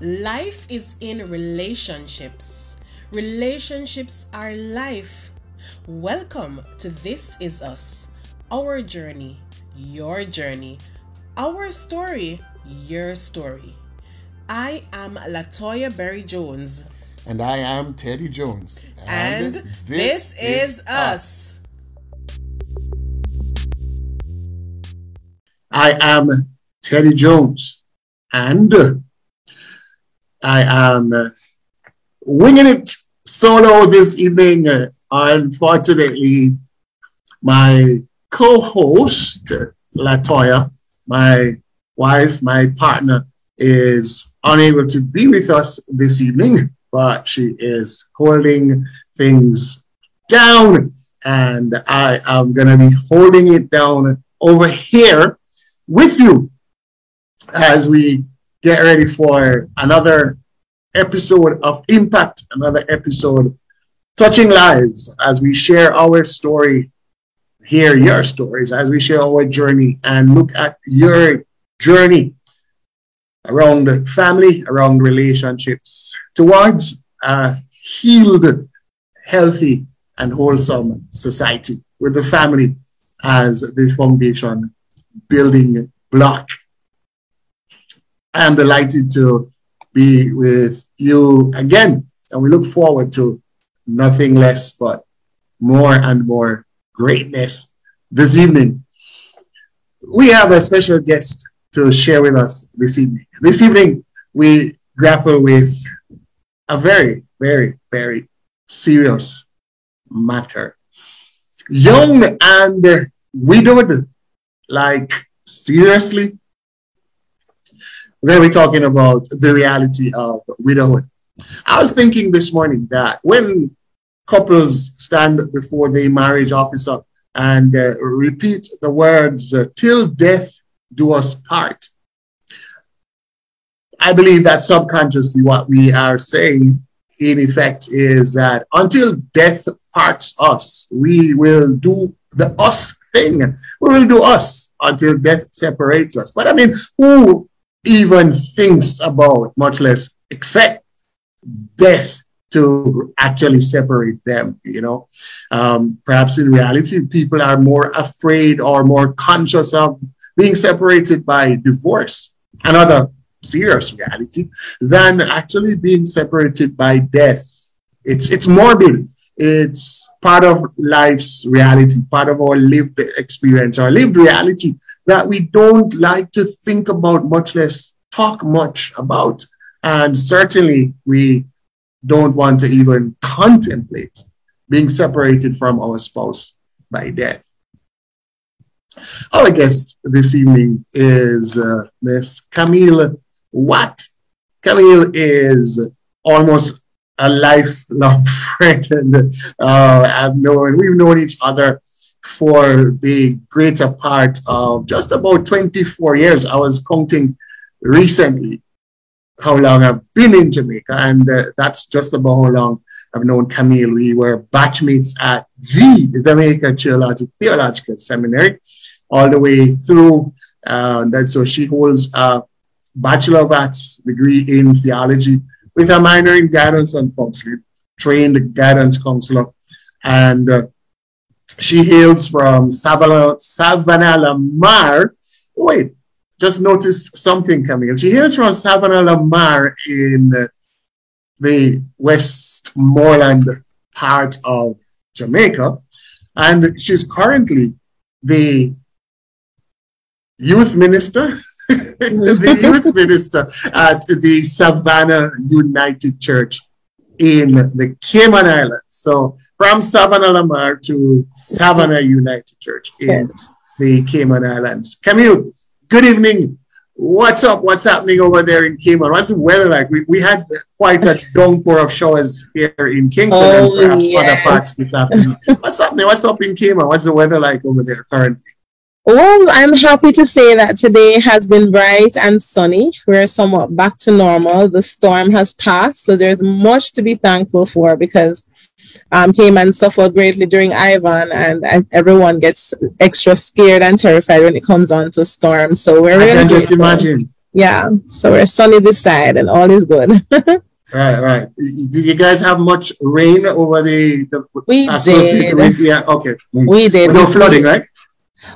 Life is in relationships. Relationships are life. Welcome to This Is Us. Our journey, our story, your story. I am Latoya Berry-Jones. And I am Teddy Jones. And this is us. I am Teddy Jones. And I am winging it solo this evening. Unfortunately, my co-host, Latoya, my wife, my partner, is unable to be with us this evening, but she is holding things down, and I am going to be holding it down over here with you as we get ready for another episode of Impact, another episode touching lives as we share our story, hear your stories, as we share our journey and look at your journey around family, around relationships, towards a healed, healthy, and wholesome society with the family as the foundation building block. I am delighted to be with you again, and we look forward to nothing less but more and more greatness this evening. We have a special guest to share with us this evening. This evening, we grapple with a very, very, very serious matter. Young and widowed, like seriously? We're going to be talking about the reality of widowhood. I was thinking this morning that when couples stand before the marriage officer and repeat the words, till death do us part, I believe that subconsciously what we are saying in effect is that until death parts us, we will do the us thing. We will do us until death separates us. But I mean, who even thinks about, much less expect, death to actually separate them, you know? Perhaps in reality, people are more afraid or more conscious of being separated by divorce, another serious reality, than actually being separated by death. It's morbid. It's part of life's reality, part of our lived experience, our lived reality that we don't like to think about, much less talk much about. And certainly we don't want to even contemplate being separated from our spouse by death. Our guest this evening is Miss Camille Watt. Camille is almost a lifelong friend. And, we've known each other for the greater part of just about 24 years. I was counting recently how long I've been in Jamaica, and that's just about how long I've known Camille. We were batchmates at the Jamaica Theological Seminary all the way through. So she holds a Bachelor of Arts degree in theology with a minor in guidance and counseling, trained guidance counselor. And she hails from Savanna-la-Mar. Wait, just noticed something, Camille. She hails from Savanna-la-Mar in the Westmoreland part of Jamaica. And she's currently the youth minister at the Savannah United Church in the Cayman Islands. So from Savanna-la-Mar to Savannah United Church in the Cayman Islands. Camille, good evening. What's up? What's happening over there in Cayman? What's the weather like? We had quite a downpour of showers here in Kingston and perhaps other parts this afternoon. What's happening? What's up in Cayman? What's the weather like over there currently? Well, I'm happy to say that today has been bright and sunny. We're somewhat back to normal. The storm has passed, so there's much to be thankful for, because Cayman suffered greatly during Ivan, and everyone gets extra scared and terrified when it comes on to storms. So we're I really can just imagine. yeah, so we're sunny this side and all is good. Right. Did you guys have much rain over the we associated did. With? Yeah, okay. We did. But no flooding, right?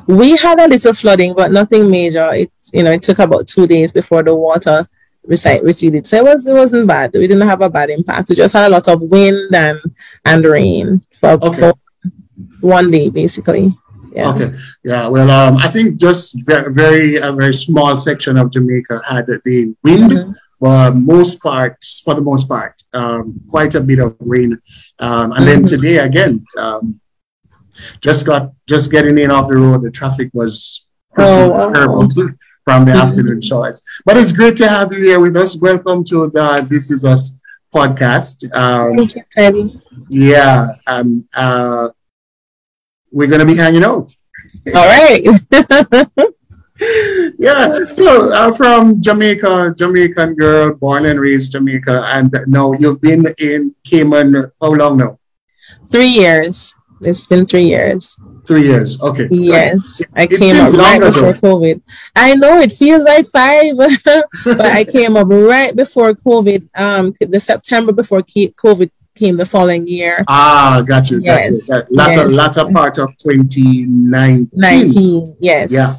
We had a little flooding, but nothing major. It took about 2 days before the water receded. So it wasn't bad. We didn't have a bad impact. We just had a lot of wind and rain for one day, basically. Yeah. Okay. Yeah. Well, I think just a very small section of Jamaica had the wind. Mm-hmm. For the most part, quite a bit of rain. And then today again, just getting in off the road, the traffic was pretty terrible from the afternoon showers. But it's great to have you here with us. Welcome to the This Is Us podcast. Thank you, Teddy. Yeah. We're going to be hanging out. All right. Yeah, so from Jamaica, Jamaican girl, born and raised Jamaica, and now you've been in Cayman, how long now? 3 years. It's been 3 years. 3 years, okay. Yes, I came up right before COVID. I know, it feels like 5, but I came up right before COVID, the September before COVID came the following year. Ah, gotcha. Yes. Latter part of 2019. Yes. Yeah.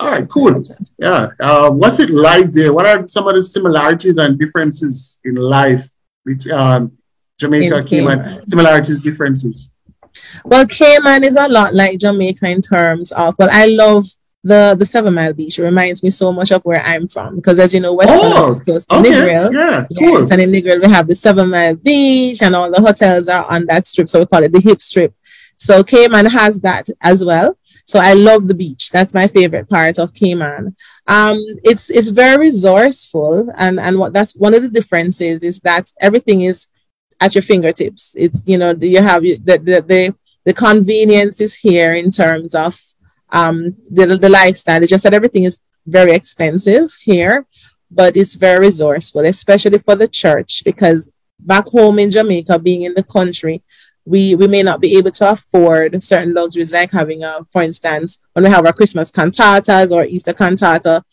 All right, cool. Yeah. What's it like there? What are some of the similarities and differences in life with Jamaica, Cayman? Similarities, differences. Well, Cayman is a lot like Jamaica in terms of, well, I love the 7 Mile Beach. It reminds me so much of where I'm from because, as you know, Westmoreland is close to Negril. Yeah, yes, cool. And in Negril we have the 7 Mile Beach, and all the hotels are on that strip, so we call it the hip strip. So Cayman has that as well. So I love the beach. That's my favorite part of Cayman. It's very resourceful, and that's one of the differences is that everything is at your fingertips. It's you have the convenience is here in terms of the lifestyle. It's just that everything is very expensive here, but it's very resourceful, especially for the church, because back home in Jamaica, being in the country, we may not be able to afford certain luxuries, like having for instance, when we have our Christmas cantatas or Easter cantata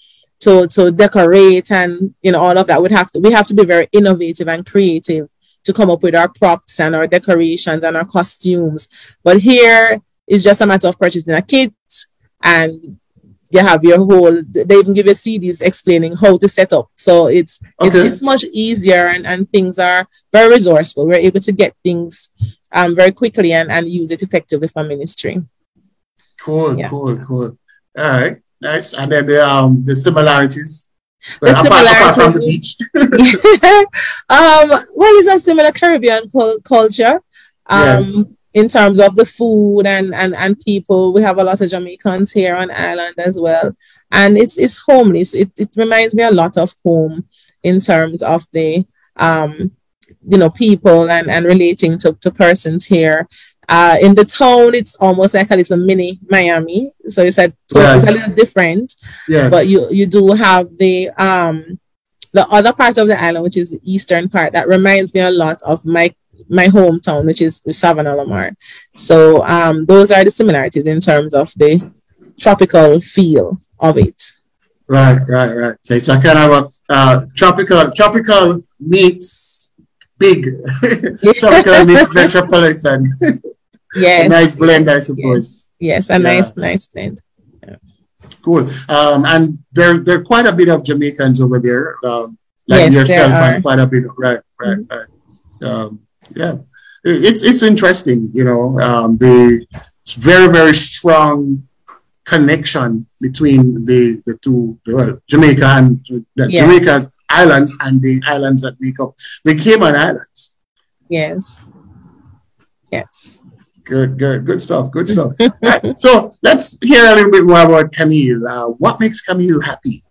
to decorate and all of that, we have to be very innovative and creative to come up with our props and our decorations and our costumes. But here it's just a matter of purchasing a kit, and you have your whole, they even give you CDs explaining how to set up. So it's much easier, and things are very resourceful. We're able to get things very quickly and use it effectively for ministry. Cool. All right, nice. And then the similarities. Apart from the beach. Well, it's a similar Caribbean culture. Yes. In terms of the food and people, we have a lot of Jamaicans here on island as well, and it's homely. So it reminds me a lot of home in terms of the people and relating to persons here. In the town, it's almost like a little mini Miami. So it's a little different. Yes. But you do have the other part of the island, which is the eastern part, that reminds me a lot of my hometown, which is Savanna-la-Mar. So those are the similarities in terms of the tropical feel of it. Right. So it's a kind of a tropical meets big. Tropical meets metropolitan. Yes. A nice blend, I suppose. Yes, nice blend. Yeah. Cool. And there are quite a bit of Jamaicans over there. Like yourself, there are. Quite a bit. Right. Yeah, it's interesting, the very, very strong connection between the two, Jamaica and the Jamaica Islands and the islands that make up the Cayman Islands. Yes. Good stuff. Right, so let's hear a little bit more about Camille. What makes Camille happy?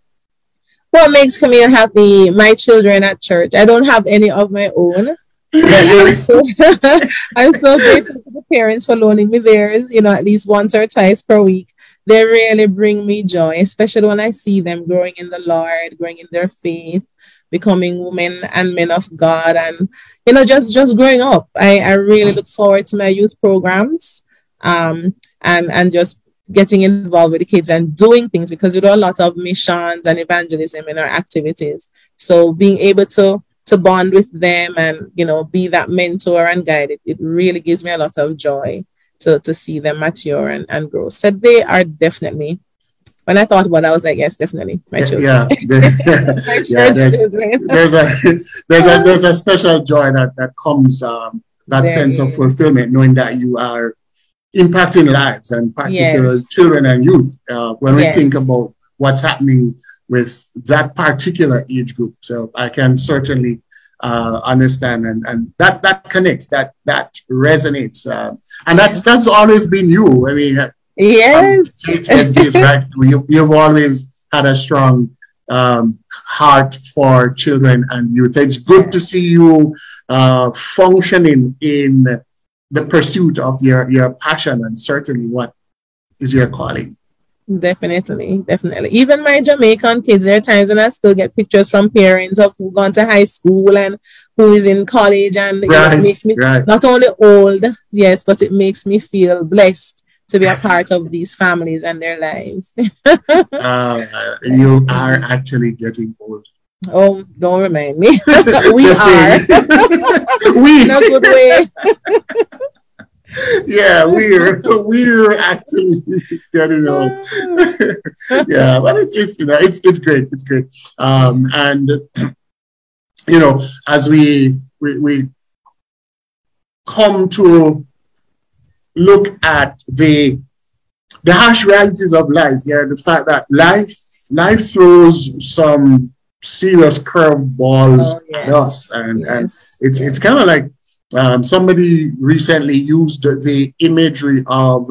What makes Camille happy? My children at church. I don't have any of my own. I'm so grateful to the parents for loaning me theirs, at least once or twice per week. They really bring me joy, especially when I see them growing in the Lord, growing in their faith, becoming women and men of God, and just growing up. I really look forward to my youth programs, and just getting involved with the kids and doing things, because we do a lot of missions and evangelism in our activities. So being able to bond with them and, you know, be that mentor and guide, it really gives me a lot of joy to see them mature and grow. So they are definitely, when I thought about it, I was like, yes, definitely my children. Yeah, there's a special joy that comes, that there sense is. Of fulfillment, knowing that you are impacting lives, and particular yes. children and youth. When yes. we think about what's happening with that particular age group, so I can certainly understand, and that connects, that resonates, and that's always been you. I mean, yes, right? You've always had a strong heart for children and youth. It's good to see you functioning in the pursuit of your passion and certainly what is your calling. Definitely. Even my Jamaican kids, there are times when I still get pictures from parents of who've gone to high school and who is in college, and right, you know, it makes me not only old, yes, but it makes me feel blessed to be a part of these families and their lives. You are actually getting old. Oh, don't remind me. We just are. We. In a good way. Yeah, we're actually getting old. Yeah, but it's you know, it's great. It's great. And you know, as we come to look at the harsh realities of life, yeah, the fact that life throws some serious curveballs at us, and it's kind of like. Somebody recently used the imagery of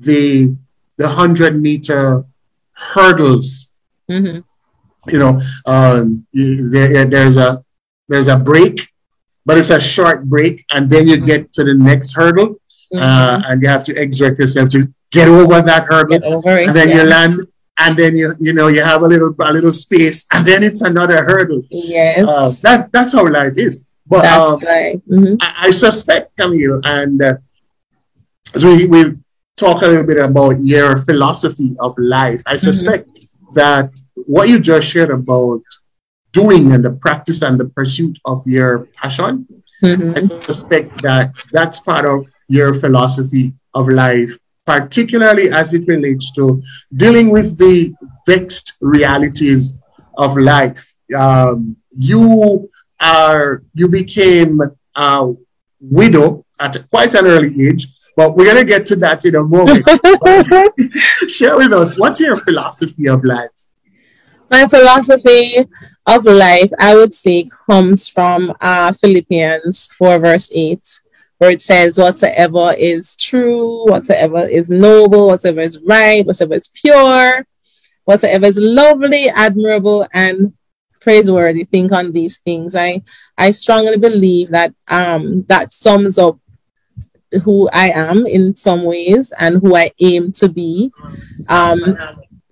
the 100-meter hurdles. Mm-hmm. You know, there's a break, but it's a short break, and then you get to the next hurdle, mm-hmm. And you have to exert yourself to get over that hurdle, and then you land. And then you have a little space, and then it's another hurdle. Yes, that's how life is. But that's right. Mm-hmm. I suspect, Camille, and as we talk a little bit about your philosophy of life, I suspect mm-hmm. that what you just shared about doing and the practice and the pursuit of your passion, mm-hmm. I suspect that's part of your philosophy of life, particularly as it relates to dealing with the vexed realities of life. You became a widow at quite an early age, but we're going to get to that in a moment. Share with us, what's your philosophy of life? My philosophy of life, I would say, comes from Philippians 4 verse 8, where it says, whatsoever is true, whatsoever is noble, whatsoever is right, whatsoever is pure, whatsoever is lovely, admirable, and praiseworthy, think on these things. I strongly believe that that sums up who I am in some ways and who I aim to be.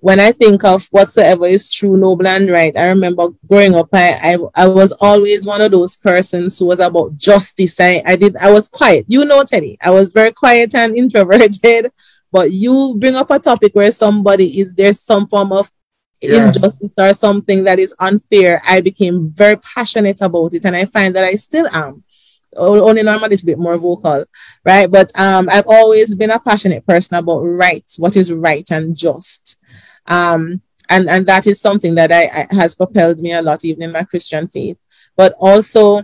When I think of whatsoever is true, noble, and right, I remember growing up, I was always one of those persons who was about justice. I was quiet. You know, Teddy, I was very quiet and introverted, but you bring up a topic where there's some form of yes. injustice or something that is unfair, I became very passionate about it, and I find that I still am. Only normally it's a bit more vocal, right? But I've always been a passionate person about rights, what is right and just, and that is something that has propelled me a lot, even in my Christian faith. But also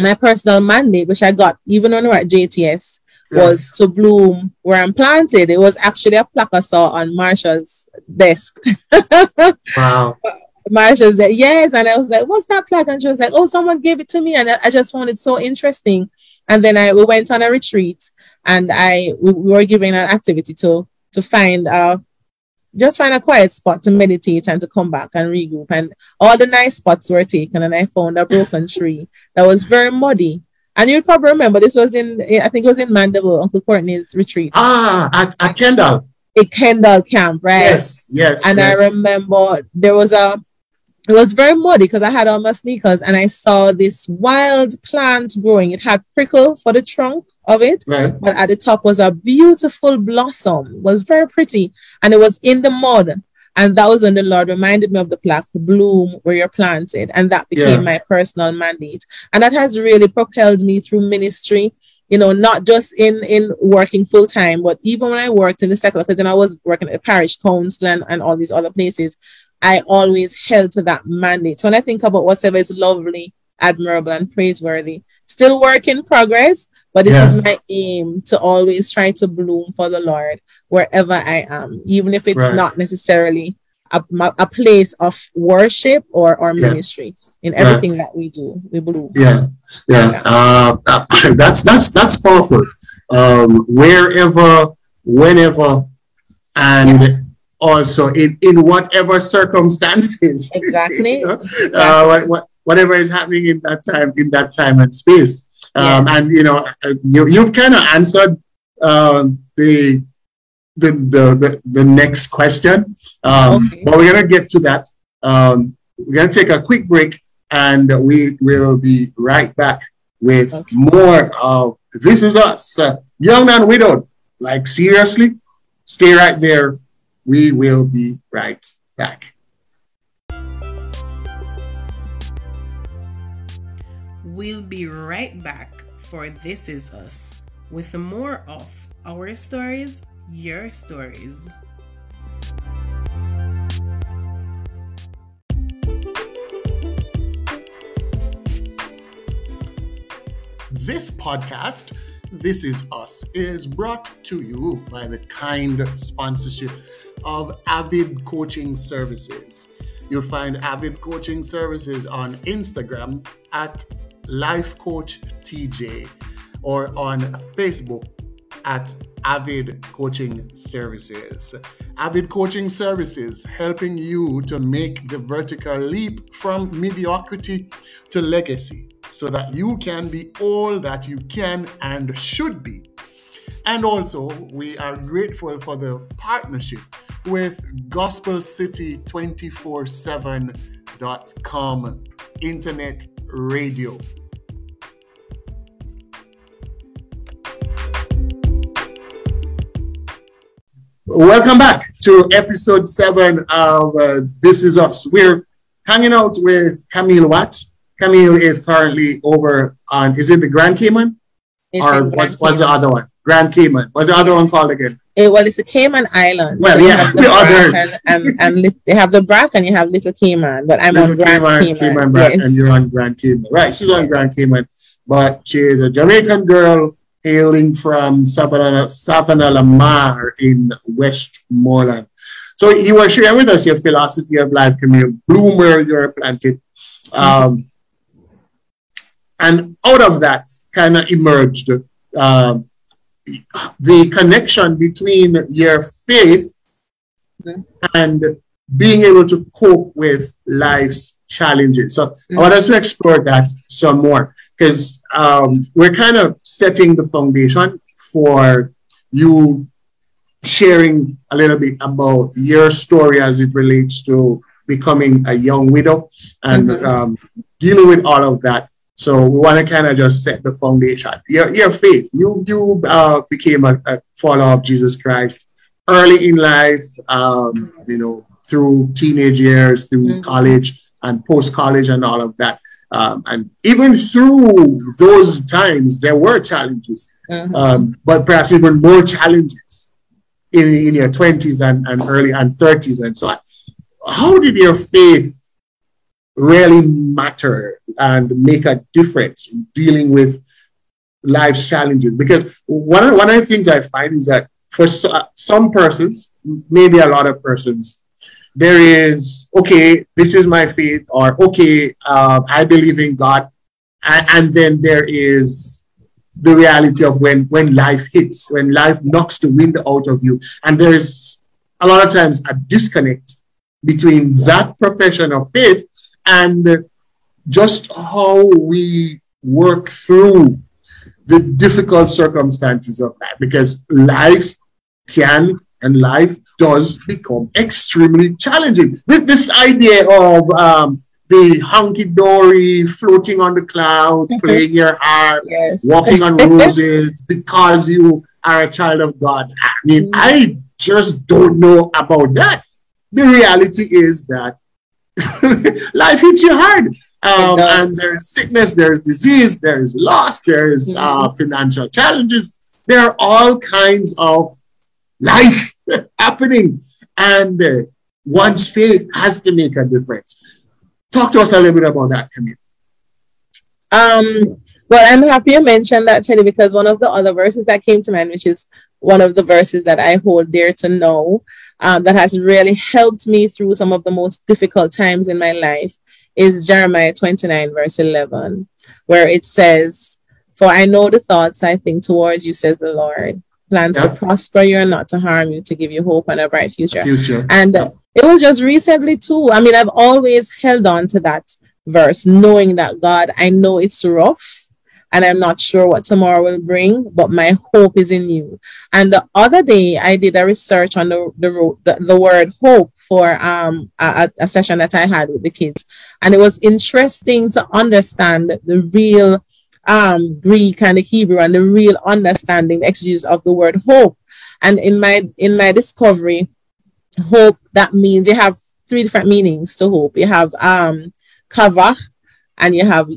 my personal mandate, which I got even when we were at JTS, was to bloom where I'm planted. It was actually a plaque I saw on Marsha's desk. Wow. Marsha said, yes. And I was like, what's that plaque? And she was like, oh, someone gave it to me. And I just found it so interesting. And then we went on a retreat, and we were given an activity to find just find a quiet spot to meditate and to come back and regroup. And all the nice spots were taken, and I found a broken tree that was very muddy. And you'll probably remember, this was I think it was in Mandeville, Uncle Courtney's retreat. Ah, at Kendall. At Kendall camp, right? Yes, yes. And yes. I remember there was a It was very muddy because I had on my sneakers, and I saw this wild plant growing. It had prickle for the trunk of it, right, but at the top was a beautiful blossom. It was very pretty, and it was in the mud. And that was when the Lord reminded me of the plaque, bloom where you're planted. And that became my personal mandate. And that has really propelled me through ministry, you know, not just in working full time, but even when I worked in the secular, because then I was working at a parish council and all these other places, I always held to that mandate. So when I think about whatever is lovely, admirable, and praiseworthy, still work in progress, but it is my aim to always try to bloom for the Lord wherever I am, even if it's not necessarily a place of worship or ministry. In everything that we do, we bloom. That's powerful. Wherever, whenever, and also in whatever circumstances. Exactly. You know? Exactly. Whatever is happening in that time and space. And you know, you've kind of answered the next question, but we're gonna get to that. We're gonna take a quick break, and we will be right back with more of This Is Us, Young and Widowed. Like, seriously, stay right there. We will be right back. We'll be right back for This Is Us with more of our stories, your stories. This podcast, This Is Us, is brought to you by the kind sponsorship of Avid Coaching Services. You'll find Avid Coaching Services on Instagram at LifeCoachTJ or on Facebook at Avid Coaching Services. Avid Coaching Services, helping you to make the vertical leap from mediocrity to legacy so that you can be all that you can and should be. And also, we are grateful for the partnership with GospelCity247.com internet radio. Welcome back to episode 7 of This Is Us. We're hanging out with Camille Watt. Camille is currently over on, is it the Grand Cayman? What's the other one? Grand Cayman. What's the other one called again? It's the Cayman Islands. Well, so yeah, the others. And they have the Brack and you have Little Cayman, but I'm Little on Grand Cayman. Cayman Brack, yes. And you're on Grand Cayman. Right, she's on Grand Cayman. But she's a Jamaican girl hailing from Savanna-la-Mar in Westmoreland. So you were sharing with us your philosophy of life, Camille. Bloom where you're planted. And out of that kind of emerged the connection between your faith and being able to cope with life's challenges. So I want us to explore that some more, because we're kind of setting the foundation for you sharing a little bit about your story as it relates to becoming a young widow and dealing with all of that. So we want to kind of just set the foundation. Your faith. You became a follower of Jesus Christ early in life, you know, through teenage years, through college and post-college and all of that. And even through those times, there were challenges, but perhaps even more challenges in your 20s and early and 30s and so on. How did your faith really matter and make a difference in dealing with life's challenges? Because one of the things I find is that for some persons, maybe a lot of persons, there is, okay, this is my faith, or okay, I believe in God. And then there is the reality of when life hits, when life knocks the wind out of you. And there is a lot of times a disconnect between that profession of faith and just how we work through the difficult circumstances of life, because life can and life does become extremely challenging. This idea of the hunky-dory, floating on the clouds, playing your harp, yes, walking on roses because you are a child of God. I mean, I just don't know about that. The reality is that life hits you hard. And there's sickness, there's disease, there's loss, there's financial challenges. There are all kinds of life happening. And one's faith has to make a difference. Talk to us a little bit about that, Camille. Well, I'm happy you mentioned that, Teddy, because one of the other verses that came to mind, which is one of the verses that I hold dear to know, that has really helped me through some of the most difficult times in my life, is Jeremiah 29, verse 11, where it says, "For I know the thoughts I think towards you, says the Lord, plans to prosper you and not to harm you, to give you hope and a bright future." And it was just recently too. I mean, I've always held on to that verse, knowing that, God, I know it's rough and I'm not sure what tomorrow will bring, but my hope is in you. And the other day I did a research on the word hope for a session that I had with the kids. And it was interesting to understand the real Greek and the Hebrew and the real understanding, the exegesis of the word hope. And in my discovery, hope, that means you have three different meanings to hope. You have kavach, and you have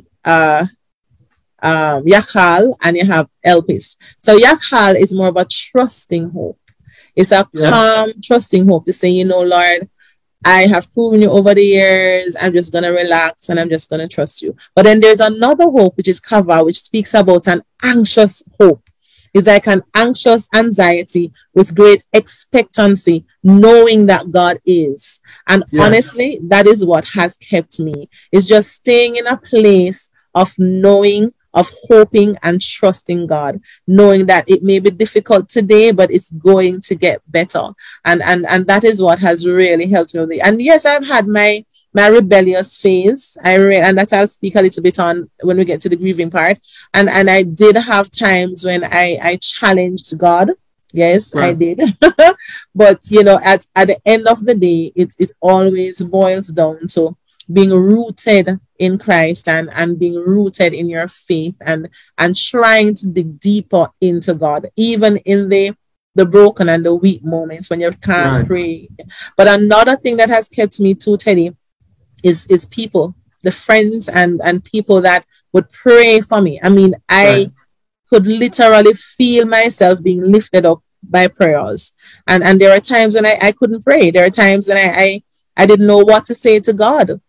yakhal, and you have elpis. So yakhal is more of a trusting hope. It's a calm, trusting hope to say, you know, Lord, I have proven you over the years. I'm just going to relax and I'm just going to trust you. But then there's another hope, which is kavah, which speaks about an anxious hope. It's like an anxious anxiety with great expectancy, knowing that God is. And honestly, that is what has kept me. It's just staying in a place of knowing, of hoping and trusting God, knowing that it may be difficult today, but it's going to get better. And that is what has really helped me. And yes, I've had my rebellious phase, and that I'll speak a little bit on when we get to the grieving part. And I did have times when I challenged God. Yes, I did. But, you know, at the end of the day, it always boils down to being rooted in Christ and being rooted in your faith and trying to dig deeper into God, even in the broken and the weak moments when you can't pray. But another thing that has kept me too, Teddy, is people, the friends and people that would pray for me. I mean, I could literally feel myself being lifted up by prayers. And there are times when I couldn't pray. There are times when I didn't know what to say to God.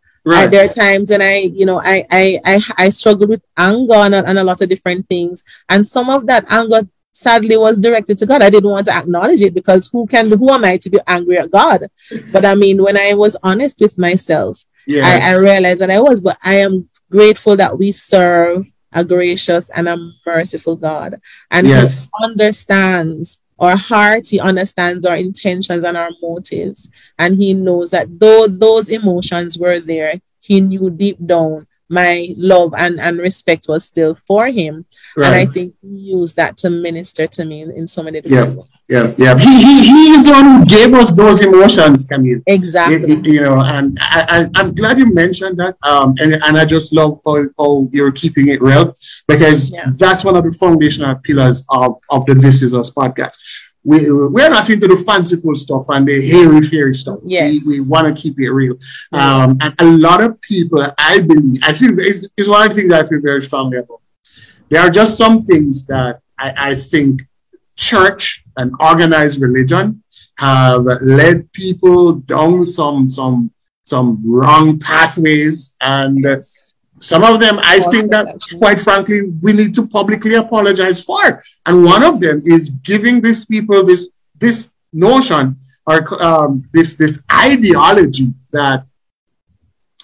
There are times when I struggled with anger and a lot of different things. And some of that anger, sadly, was directed to God. I didn't want to acknowledge it because who am I to be angry at God? But I mean, when I was honest with myself, I realized that I was. But I am grateful that we serve a gracious and a merciful God. And He understands our hearts, He understands our intentions and our motives. And He knows that though those emotions were there, He knew deep down my love and respect was still for Him. Right. And I think He used that to minister to me in so many different ways. Yeah. He is the one who gave us those emotions, Camille. Exactly. You know, and I'm glad you mentioned that. And I just love how you're keeping it real, because that's one of the foundational pillars of the This Is Us podcast. We're not into the fanciful stuff and the hairy-fairy stuff. Yes. We want to keep it real. And a lot of people, I believe, I feel it's one of the things I feel very strongly about. There are just some things that I think church and organized religion have led people down some wrong pathways. And some of them, I think that, quite frankly, we need to publicly apologize for. And one of them is giving these people this notion or this ideology that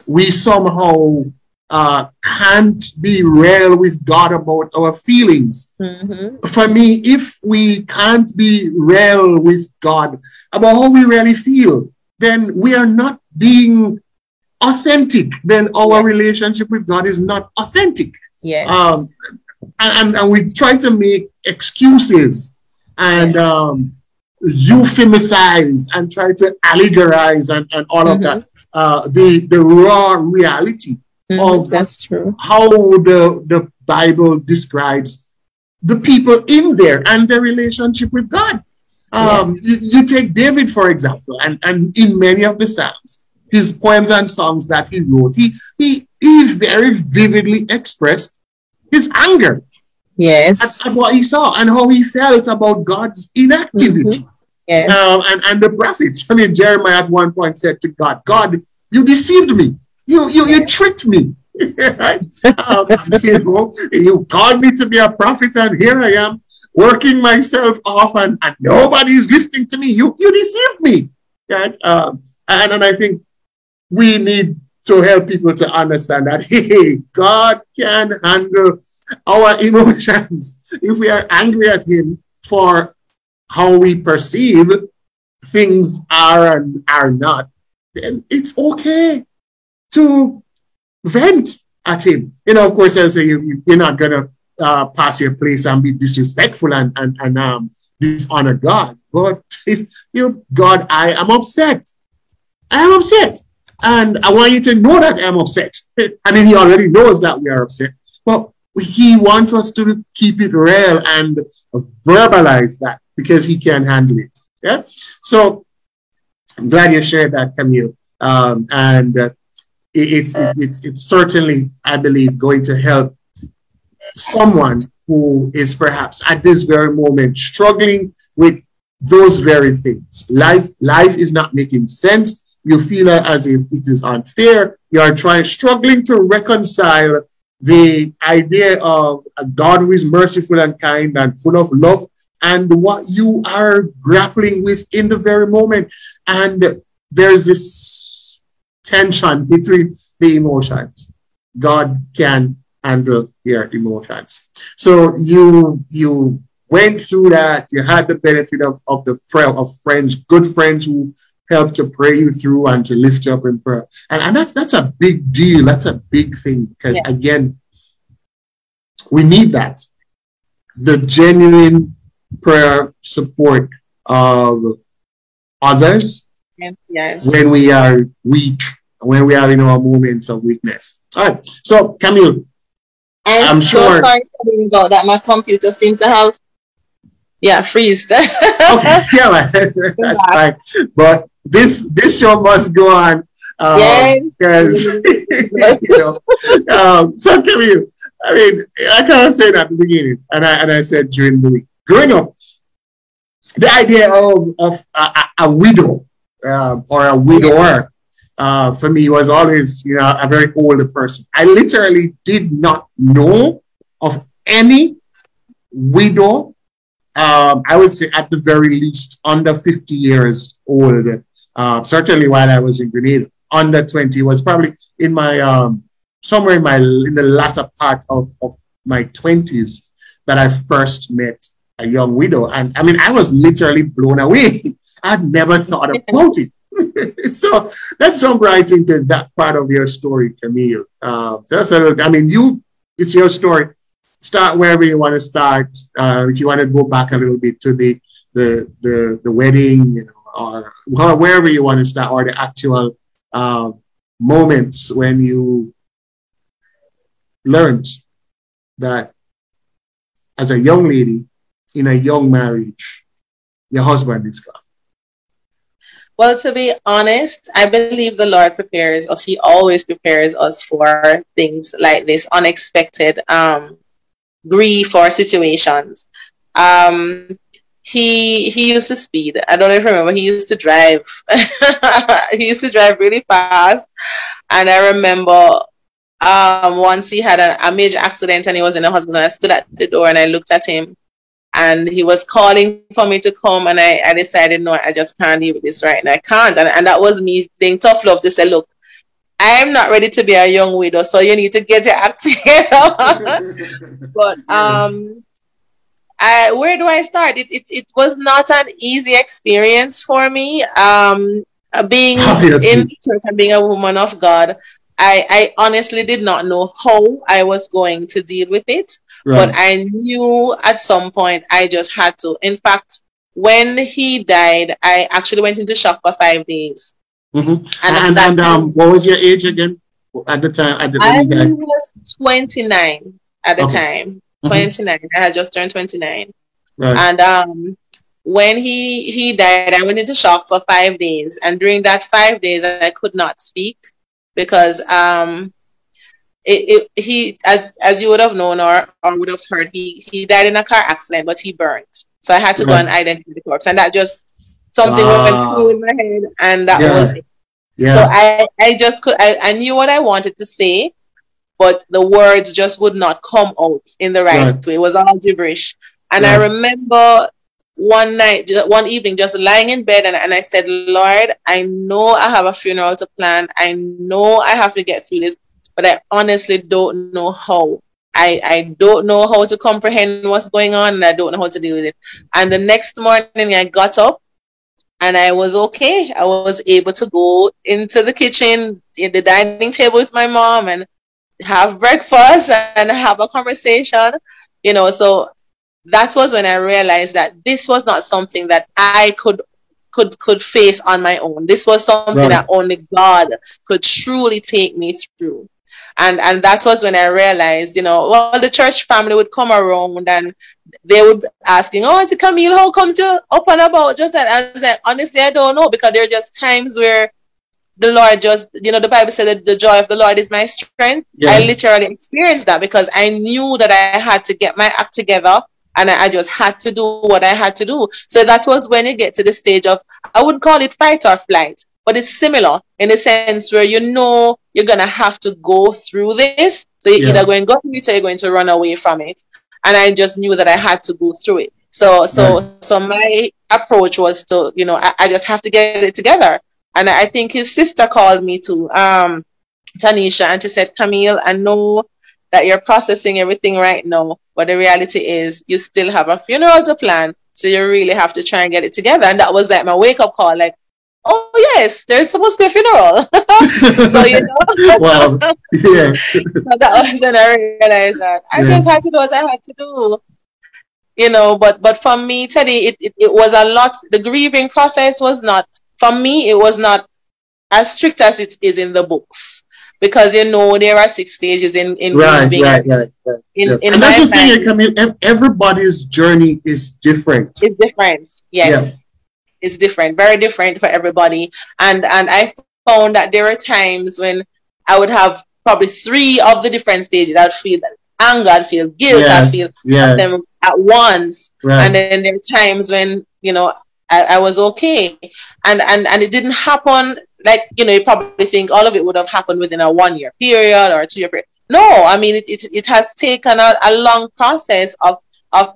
we somehow can't be real with God about our feelings. Mm-hmm. For me, if we can't be real with God about how we really feel, then we are not being authentic, then our relationship with God is not authentic. Yes. And we try to make excuses and euphemicize and try to allegorize and all of that, the raw reality of that's true. How the Bible describes the people in there and their relationship with God. You take David, for example, and in many of the Psalms, his poems and songs that he wrote, he very vividly expressed his anger. Yes. At what he saw and how he felt about God's inactivity. Yes. And the prophets. I mean, Jeremiah at one point said to God, God, you deceived me. You tricked me. You called me to be a prophet and here I am working myself off and nobody's listening to me. You deceived me. Right? And I think we need to help people to understand that, hey, God can handle our emotions if we are angry at him for how we perceive things are and are not. Then it's okay to vent at him. You know, of course, I'll say you're not gonna pass your place and be disrespectful and dishonor God. But if you, God, I am upset, and I want you to know that I'm upset. I mean, he already knows that we are upset, but he wants us to keep it real and verbalize that because he can handle it. Yeah. So I'm glad you shared that, Camille. It's certainly, I believe, going to help someone who is perhaps at this very moment struggling with those very things. Life is not making sense. You feel as if it is unfair. You are struggling to reconcile the idea of a God who is merciful and kind and full of love and what you are grappling with in the very moment. And there's this tension between the emotions. God can handle your emotions. So you went through that. You had the benefit of friends, good friends who helped to pray you through and to lift you up in prayer. And that's a big deal. That's a big thing because, again, we need that. The genuine prayer support of others when we are weak, when we are in our moments of weakness. All right. So, Camille, I'm sure... So sorry about that. My computer seemed to have... freeze. Okay, that's fine. But this show must go on because you know. So Camille, I mean, I can't say that at the beginning, and I said during the week. Growing up, the idea of a widow or a widower for me was always, you know, a very older person. I literally did not know of any widow. I would say at the very least under 50 years old, certainly while I was in Grenada. Under 20 was probably in my somewhere in the latter part of my 20s that I first met a young widow. And I mean, I was literally blown away. I'd never thought about it. So let's jump right into that part of your story, Camille. It's your story. Start wherever you want to start. If you want to go back a little bit to the wedding, you know, or wherever you want to start, or the actual moments when you learned that as a young lady in a young marriage, your husband is gone. Well, to be honest, I believe the Lord prepares us. He always prepares us for things like this, unexpected grief or situations. He used to speed. I don't even remember. He used to drive. He used to drive really fast. And I remember once he had a major accident and he was in the hospital. And I stood at the door and I looked at him. And he was calling for me to come. And I decided, no, I just can't deal with this right now. I can't. And that was me being tough love to say, look, I'm not ready to be a young widow, so you need to get your act together. But where do I start? It was not an easy experience for me. Being in church and being a woman of God, I honestly did not know how I was going to deal with it. Right. But I knew at some point I just had to. In fact, when he died, I actually went into shock for 5 days. Mm-hmm. And what was your age again at the time? I was 29 at the time. 29. Mm-hmm. I had just turned 29. Right. And when he died, I went into shock for 5 days. And during that 5 days, I could not speak because he, as you would have known or would have heard, he died in a car accident, but he burned. So I had to go and identify the corpse. And that just something went through in my head, and that was it. Yeah. So I just could, I knew what I wanted to say, but the words just would not come out in the right way. It was all gibberish. And I remember one evening, just lying in bed, and I said, Lord, I know I have a funeral to plan. I know I have to get through this, but I honestly don't know how. I don't know how to comprehend what's going on, and I don't know how to deal with it. And the next morning, I got up, and I was okay. I was able to go into the kitchen, in the dining table with my mom, and have breakfast and have a conversation, you know. So that was when I realized that this was not something that I could face on my own. This was something that only God could truly take me through. And that was when I realized, you know, well, the church family would come around and they would be asking, oh, Auntie Camille, how comes you up and about? Just that, I said, honestly, I don't know, because there are just times where the Lord just, you know, the Bible said that the joy of the Lord is my strength. Yes. I literally experienced that because I knew that I had to get my act together, and I just had to do what I had to do. So that was when you get to the stage of, I would call it fight or flight, but it's similar in the sense where you know you're going to have to go through this. So you're either going to go through it or you're going to run away from it. And I just knew that I had to go through it. So my approach was to, you know, I just have to get it together. And I think his sister called me too, Tanisha, and she said, Camille, I know that you're processing everything right now, but the reality is you still have a funeral to plan, so you really have to try and get it together. And that was like my wake-up call, like, oh, yes, there's supposed to be a funeral. So, you know. Wow. Yeah. So that was when I realized that. I just had to do what I had to do. You know, but for me, Teddy, it was a lot. The grieving process was not, for me, it was not as strict as it is in the books. Because, you know, there are 6 stages in grieving. Right. In and that's the thing, I mean, everybody's journey is different. It's different, yes. Yeah. It's different, very different for everybody. And I found that there are times when I would have probably 3 of the different stages. I'd feel anger, I'd feel guilt, yes, I'd feel them at once. Right. And then there are times when, you know, I was okay. And it didn't happen, like, you know, you probably think all of it would have happened within a 1-year period or a 2-year period. No, I mean, it has taken a long process of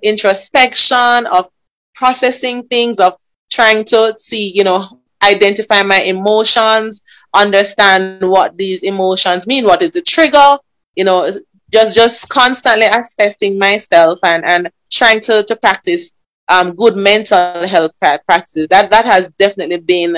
introspection, of processing things, of trying to see, you know, identify my emotions, understand what these emotions mean, what is the trigger, you know, just constantly assessing myself and trying to practice good mental health practices. That has definitely been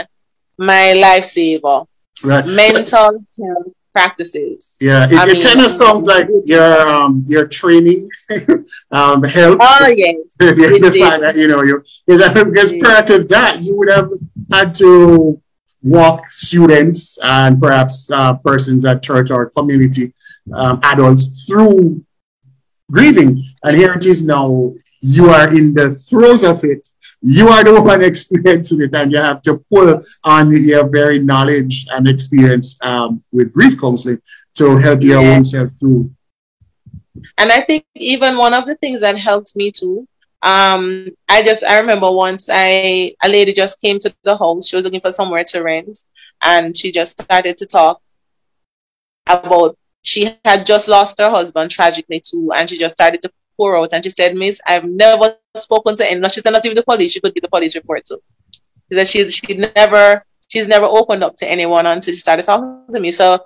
my lifesaver. Right. Mental health practices. Yeah, it kind of sounds like your training help. Oh yes, that, you know, because prior to that, you would have had to walk students and perhaps persons at church or community, adults, through grieving. And here it is now. You are in the throes of it. You are the one experiencing it, and you have to pull on your very knowledge and experience with grief counseling to help your own self through. And I think even one of the things that helped me too, I remember once a lady just came to the house. She was looking for somewhere to rent, and she just started to talk about, she had just lost her husband tragically too, and she just started to pour out, and she said, Miss, I've never spoken to anyone. She said, not even the police. She could give the police report too. She said she's never opened up to anyone until she started talking to me. So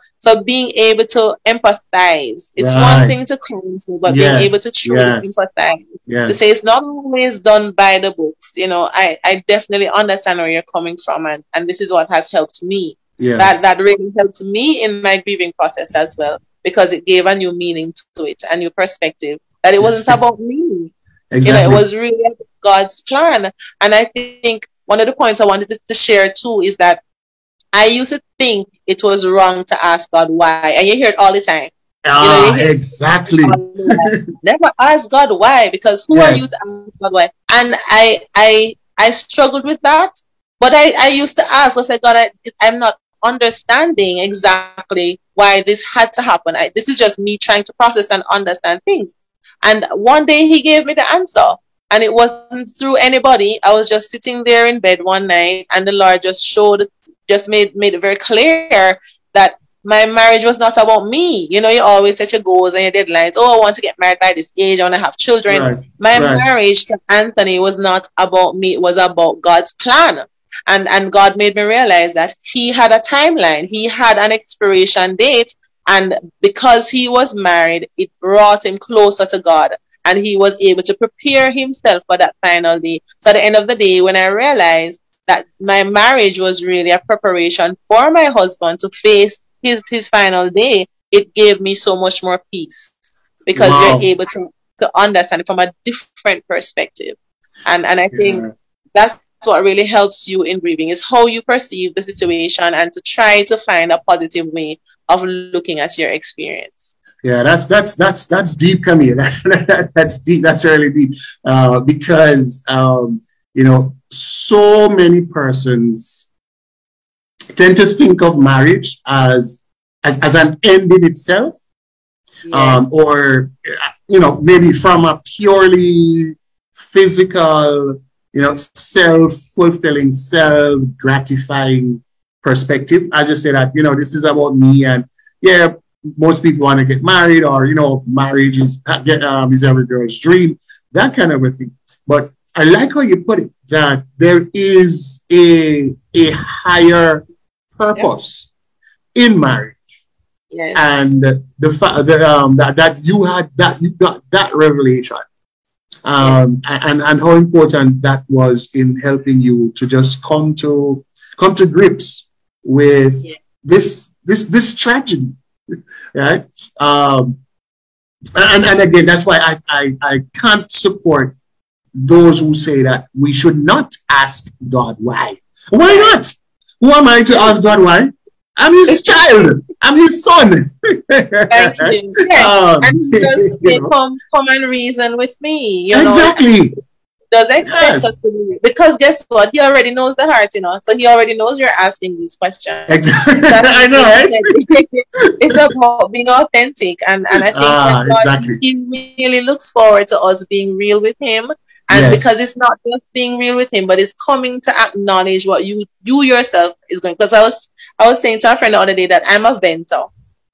being able to empathize, it's one thing to counsel, but being able to truly empathize, to say it's not always done by the books. You know, I definitely understand where you're coming from, and this is what has helped me. Yes. That really helped me in my grieving process as well, because it gave a new meaning to it, a new perspective. That it wasn't about me. Exactly. You know, it was really God's plan. And I think one of the points I wanted to share too is that I used to think it was wrong to ask God why. And you hear it all the time. Exactly. Never ask God why, because who are you to ask God why? And I struggled with that. But I used to ask, I said, God, I'm not understanding exactly why this had to happen. This is just me trying to process and understand things. And one day he gave me the answer. And it wasn't through anybody. I was just sitting there in bed one night, and the Lord just made it very clear that my marriage was not about me. You know, you always set your goals and your deadlines. Oh, I want to get married by this age. I want to have children. My marriage to Anthony was not about me. It was about God's plan. And God made me realize that he had a timeline. He had an expiration date. And because he was married, it brought him closer to God. And he was able to prepare himself for that final day. So at the end of the day, when I realized that my marriage was really a preparation for my husband to face his final day, it gave me so much more peace, because you're able to understand it from a different perspective. And I think that's what really helps you in grieving, is how you perceive the situation and to try to find a positive way of looking at your experience. Yeah, that's deep, Camille. That's deep. That's really deep. Because, you know, so many persons tend to think of marriage as an end in itself, or, you know, maybe from a purely physical, you know, self-fulfilling, self-gratifying perspective. I just say that, you know, this is about me, and most people want to get married, or, you know, marriage is every girl's dream, that kind of a thing. But I like how you put it, that there is a higher purpose in marriage. Yes. And the fact that, that you got that revelation, and how important that was in helping you to just come to grips with this tragedy. Right. And again, that's why I can't support those who say that we should not ask God why. Why not? Who am I to ask God why? I'm his child. I'm his son. Thank you. Yeah. And he does say, come and reason with me. You know? Does expect us to do it. Because guess what? He already knows the heart, you know. So he already knows you're asking these questions. I know, right? It's about being authentic. And I think he really looks forward to us being real with him. And because it's not just being real with him, but it's coming to acknowledge what you yourself is going. Because I was saying to a friend the other day that I'm a venter.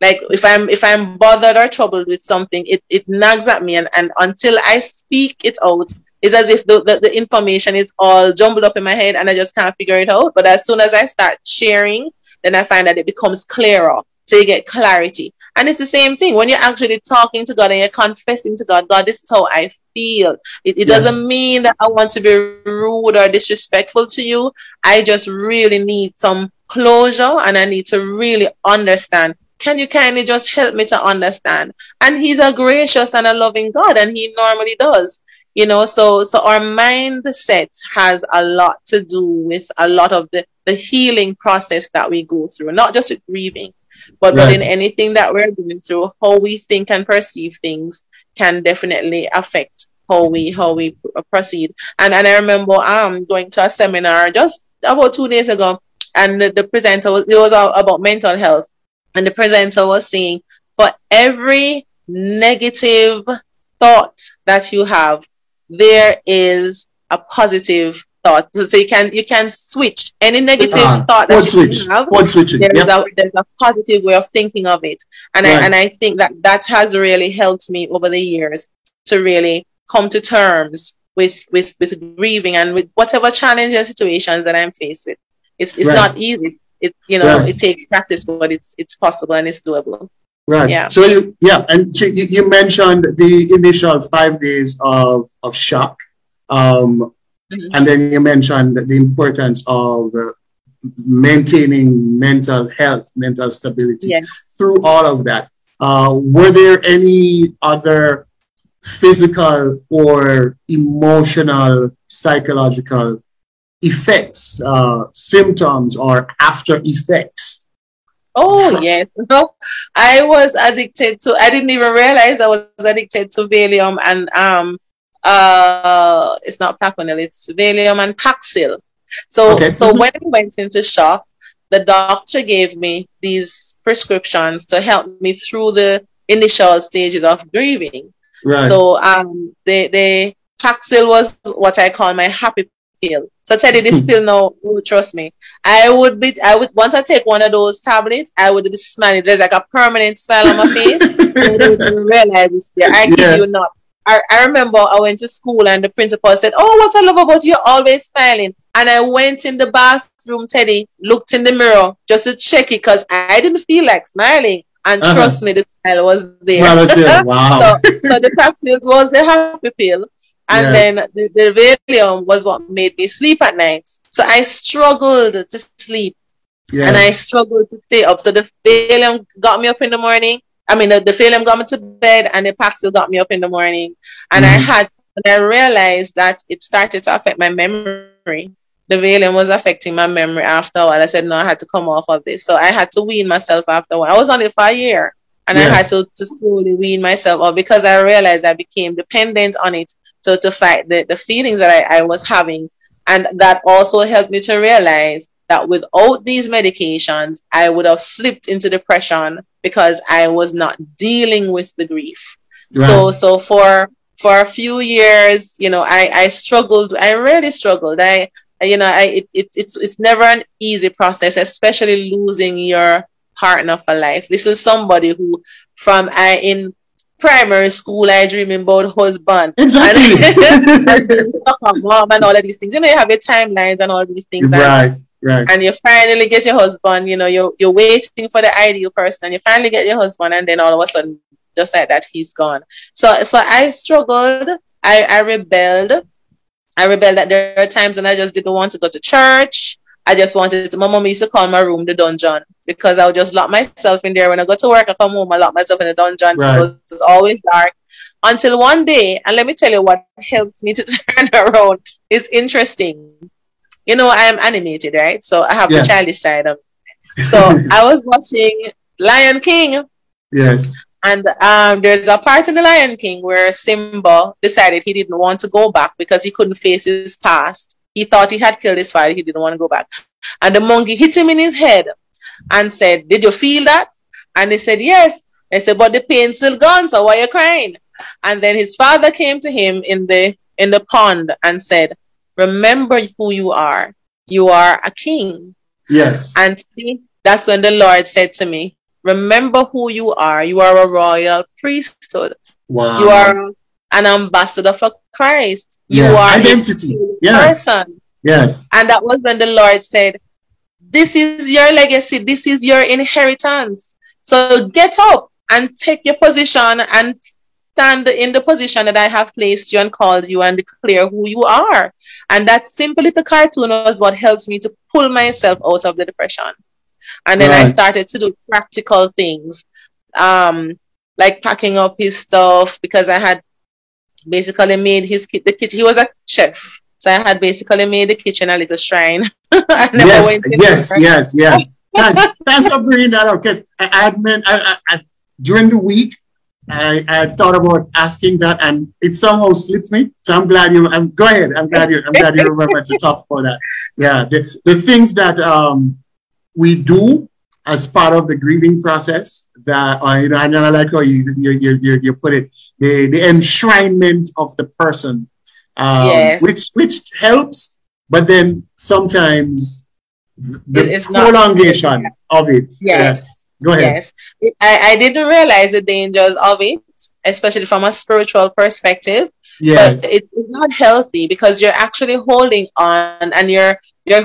Like if I'm bothered or troubled with something, it nags at me, and until I speak it out, it's as if the information is all jumbled up in my head and I just can't figure it out. But as soon as I start sharing, then I find that it becomes clearer. So you get clarity. And it's the same thing. When you're actually talking to God and you're confessing to God, God, this is how I feel. It doesn't mean that I want to be rude or disrespectful to you. I just really need some closure, and I need to really understand. Can you kindly just help me to understand? And he's a gracious and a loving God, and he normally does. You know, so our mindset has a lot to do with a lot of the healing process that we go through, not just with grieving, but in anything that we're going through, how we think and perceive things can definitely affect how we proceed. And I remember going to a seminar just about 2 days ago, and the presenter was about mental health, and the presenter was saying, for every negative thought that you have, there is a positive thought. So you can switch any negative thought that you have. There's a positive way of thinking of it. And I think that has really helped me over the years to really come to terms with grieving and with whatever challenges and situations that I'm faced with. It's not easy. It takes practice, but it's possible and it's doable. Right. Yeah. So you mentioned the initial 5 days of shock, and then you mentioned the importance of maintaining mental health, mental stability through all of that. Were there any other physical or emotional, psychological effects, symptoms or after effects. Oh, yes. No, I was addicted to, I didn't even realize I was addicted to Valium and, it's not Plaquenil, it's Valium and Paxil. So, okay. So when I went into shock, the doctor gave me these prescriptions to help me through the initial stages of grieving. Right. So the Paxil was what I call my happy pill. So Teddy, this pill now, trust me, I would once I take one of those tablets, I would be smelling. There's like a permanent smell on my face. And I didn't realize it's there. I kid you not. I remember I went to school and the principal said, "Oh, what I love about you, you're always smiling." And I went in the bathroom, Teddy, looked in the mirror just to check it because I didn't feel like smiling. And trust me, the smile was there. Well, was there. Wow. So the Paxil was the happy pill. And then the Valium was what made me sleep at night. So I struggled to sleep. And I struggled to stay up. So the Valium got me up in the morning. I mean, the Valium got me to bed and the Paxil got me up in the morning. And I realized that it started to affect my memory. The Valium was affecting my memory after a while. I said, no, I had to come off of this. So I had to wean myself after a while. I was on it for a year. And I had to slowly wean myself off because I realized I became dependent on it to fight the feelings that I was having. And that also helped me to realize that without these medications, I would have slipped into depression because I was not dealing with the grief. Right. So for a few years, you know, I struggled. I really struggled. It's never an easy process, especially losing your partner for life. This is somebody who, in primary school, I dream about husband. Exactly. And mom and all of these things. You know, you have your timelines and all these things. Right, right. And you finally get your husband. You know, you're waiting for the ideal person, and you finally get your husband, and then all of a sudden, just like that, he's gone. So I struggled. I rebelled. I rebelled that there are times when I just didn't want to go to church. I just wanted to. My mom used to call my room the dungeon because I would just lock myself in there. When I go to work, I come home, I lock myself in the dungeon. Right. So it was always dark. Until one day, and let me tell you what helped me to turn around. It's interesting. You know, I'm animated, right? So I have the childish side of it. So I was watching Lion King. Yes. And there's a part in the Lion King where Simba decided he didn't want to go back because he couldn't face his past. He thought he had killed his father. He didn't want to go back. And the monkey hit him in his head and said, "Did you feel that?" And he said, "Yes." I said, "But the pain's still gone, so why are you crying?" And then his father came to him in the pond and said, "Remember who you are. You are a king." Yes. And that's when the Lord said to me, "Remember who you are. You are a royal priesthood." Wow. You are an ambassador for Christ. You are identity. A person. Yes. And that was when the Lord said, "This is your legacy. This is your inheritance. So get up and take your position and stand in the position that I have placed you and called you and declare who you are." And that simple little cartoon was what helped me to pull myself out of the depression. And then I started to do practical things, like packing up his stuff because I had basically made the kitchen. He was a chef, so I had basically made the kitchen a little shrine. Yes. Thanks for bringing that up. Because I during the week, I thought about asking that, and it somehow slipped me. So I'm glad you. Go ahead. I'm glad you remembered to talk about that. Yeah, the things that we do as part of the grieving process that, you know, I don't like how you put it, the enshrinement of the person, which helps, but then sometimes the prolongation of it. Yes. Go ahead. Yes. I didn't realize the dangers of it, especially from a spiritual perspective. Yes. But it's not healthy because you're actually holding on and you're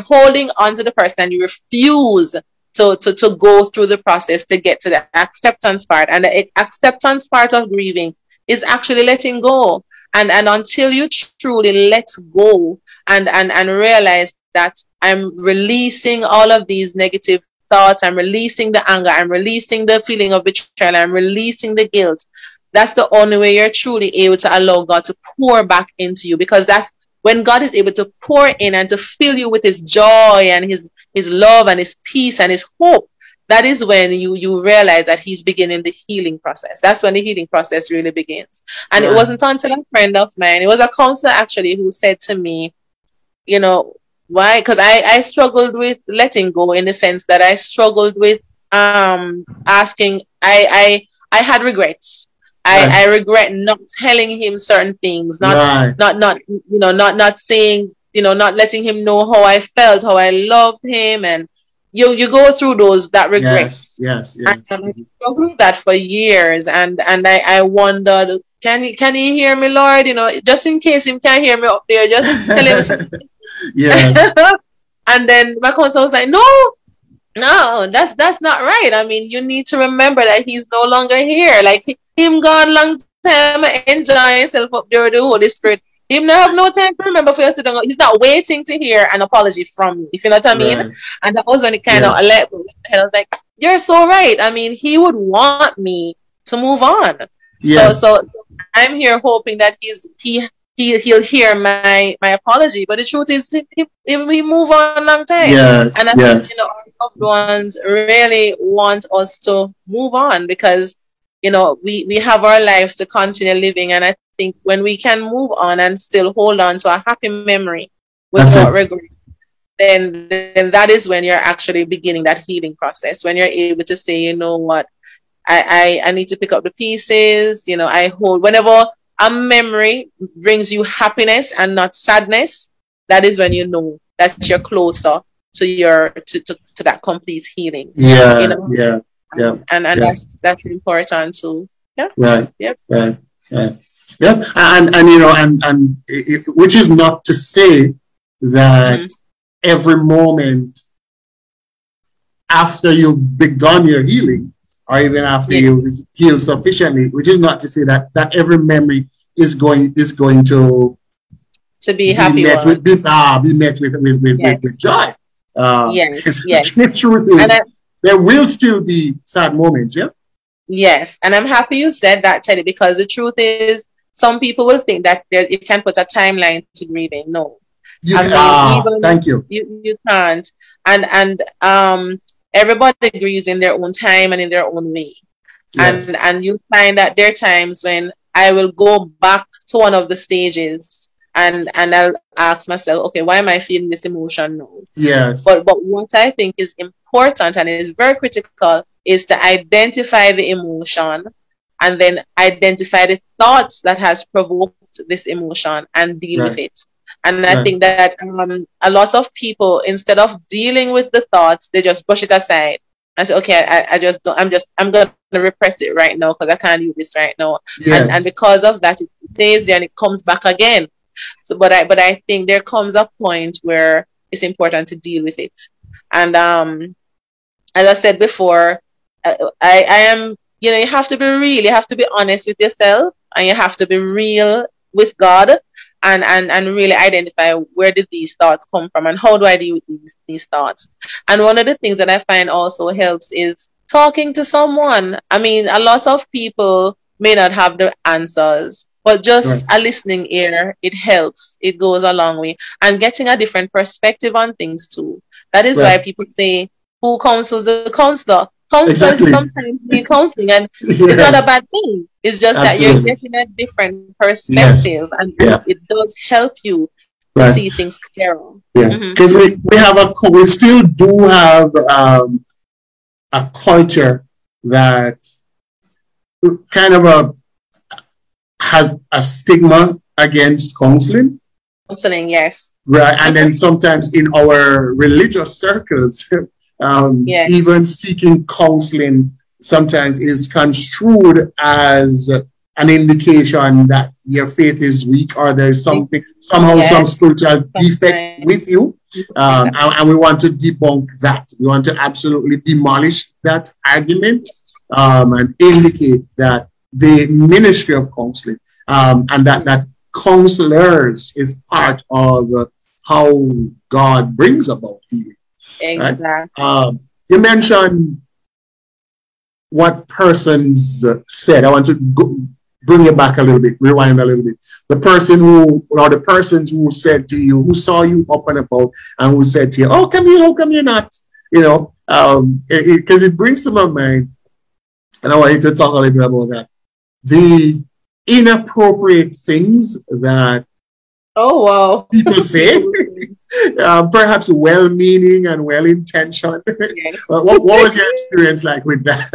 holding on to the person. You refuse to go through the process to get to the acceptance part. And the acceptance part of grieving is actually letting go. And until you truly let go and realize that I'm releasing all of these negative thoughts, I'm releasing the anger, I'm releasing the feeling of betrayal, I'm releasing the guilt. That's the only way you're truly able to allow God to pour back into you, because that's when God is able to pour in and to fill you with his joy and his love and his peace and his hope. That is when you realize that he's beginning the healing process. That's when the healing process really begins. And It wasn't until a friend of mine, it was a counselor actually, who said to me, you know, why? Because I struggled with letting go, in the sense that I struggled with asking. I had regrets. I regret not telling him certain things, not saying, you know, not letting him know how I felt, how I loved him, and you go through that regrets. Yes. And I struggled with that for years, and I wondered, can he hear me, Lord? You know, just in case he can't hear me up there, just tell him something. Yeah. And then my counselor was like, no, that's not right. I mean, you need to remember that he's no longer here. Like, him gone long time, enjoy himself up there with the Holy Spirit. Him not have no time to remember for yourself. He's not waiting to hear an apology from you, if you know what I mean. Right. And that was when it kind of let me. And I was like, you're so right. I mean, he would want me to move on. Yeah. So I'm here hoping that he'll hear my apology, but the truth is, he move on a long time. Yes, and I think, you know, our loved ones really want us to move on, because, you know, we have our lives to continue living. And I think when we can move on and still hold on to a happy memory without regret, then that is when you're actually beginning that healing process, when you're able to say, you know what, I need to pick up the pieces. You know, I hold, whenever a memory brings you happiness and not sadness, that is when you know that you're closer to your that complete healing. Yeah, you know? And that's important too. Yeah. Right. Yeah. Right. Right. Yeah. And you know, and it, which is not to say that every moment after you've begun your healing, or even after you heal sufficiently, which is not to say that every memory is going to be happy, be met with joy. The truth is, there will still be sad moments. Yeah. Yes, and I'm happy you said that, Teddy, because the truth is, some people will think that you can put a timeline to grieving. No, thank you. You can't, and. Everybody grieves in their own time and in their own way. Yes. And you'll find that there are times when I will go back to one of the stages and I'll ask myself, okay, why am I feeling this emotion now? Yes. But what I think is important and is very critical is to identify the emotion, and then identify the thoughts that has provoked this emotion and deal with it. And I think that a lot of people, instead of dealing with the thoughts, they just brush it aside and say, okay, I just don't, I'm going to repress it right now because I can't do this right now. Yes. And because of that, it stays there and it comes back again. So, but I think there comes a point where it's important to deal with it. And as I said before, I am, you know, you have to be honest with yourself, and you have to be real with God. And really identify, where did these thoughts come from and how do I deal with these thoughts? And one of the things that I find also helps is talking to someone. I mean, a lot of people may not have the answers, but just a listening ear, it helps. It goes a long way. And getting a different perspective on things too. That is why people say, who counsels the counselor? Counselors sometimes need counseling, and it's not a bad thing. It's just that you're getting a different perspective, and it does help you to see things clearer. Yeah, because we still do have a culture that kind of has a stigma against counseling. Counseling, yes. Right, and then sometimes in our religious circles. Even seeking counseling sometimes is construed as an indication that your faith is weak, or there's something, somehow some spiritual defect with you. And we want to debunk that. We want to absolutely demolish that argument and indicate that the ministry of counseling and that counselors is part of how God brings about healing. Exactly. Right? You mentioned what persons said. I want to go, bring it back a little bit, rewind a little bit. The person who, or the persons who said to you, who saw you up and about, and who said to you, "Oh, Camille, how come you're not?" You know, because it brings to my mind, and I want you to talk a little bit about that, the inappropriate things that people say, perhaps well-meaning and well-intentioned. Yes. what was your experience like with that?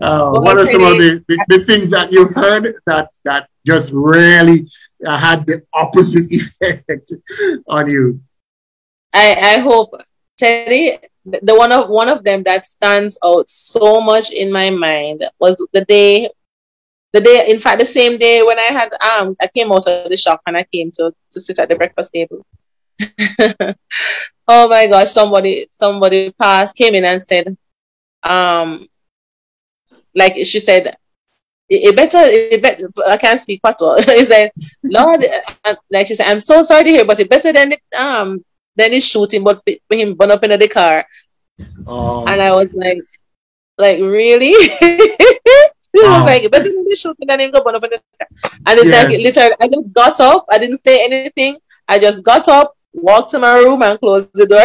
What are some of the things that you heard that just really had the opposite effect on you? I hope, Teddy, the one of them that stands out so much in my mind was the day, in fact, the same day when I had I came out of the shop and I came to sit at the breakfast table. Oh my gosh, somebody came in and said, like she said, it better I can't speak patois. It's like, Lord, like she said, I'm so sorry to hear, but it better than the then he's shooting, but him burn up into the car. And I was like really? This was like, better than the shooting than him go burn up in the car. And it's like, literally, I just got up. I didn't say anything. I just got up, walked to my room, and closed the door.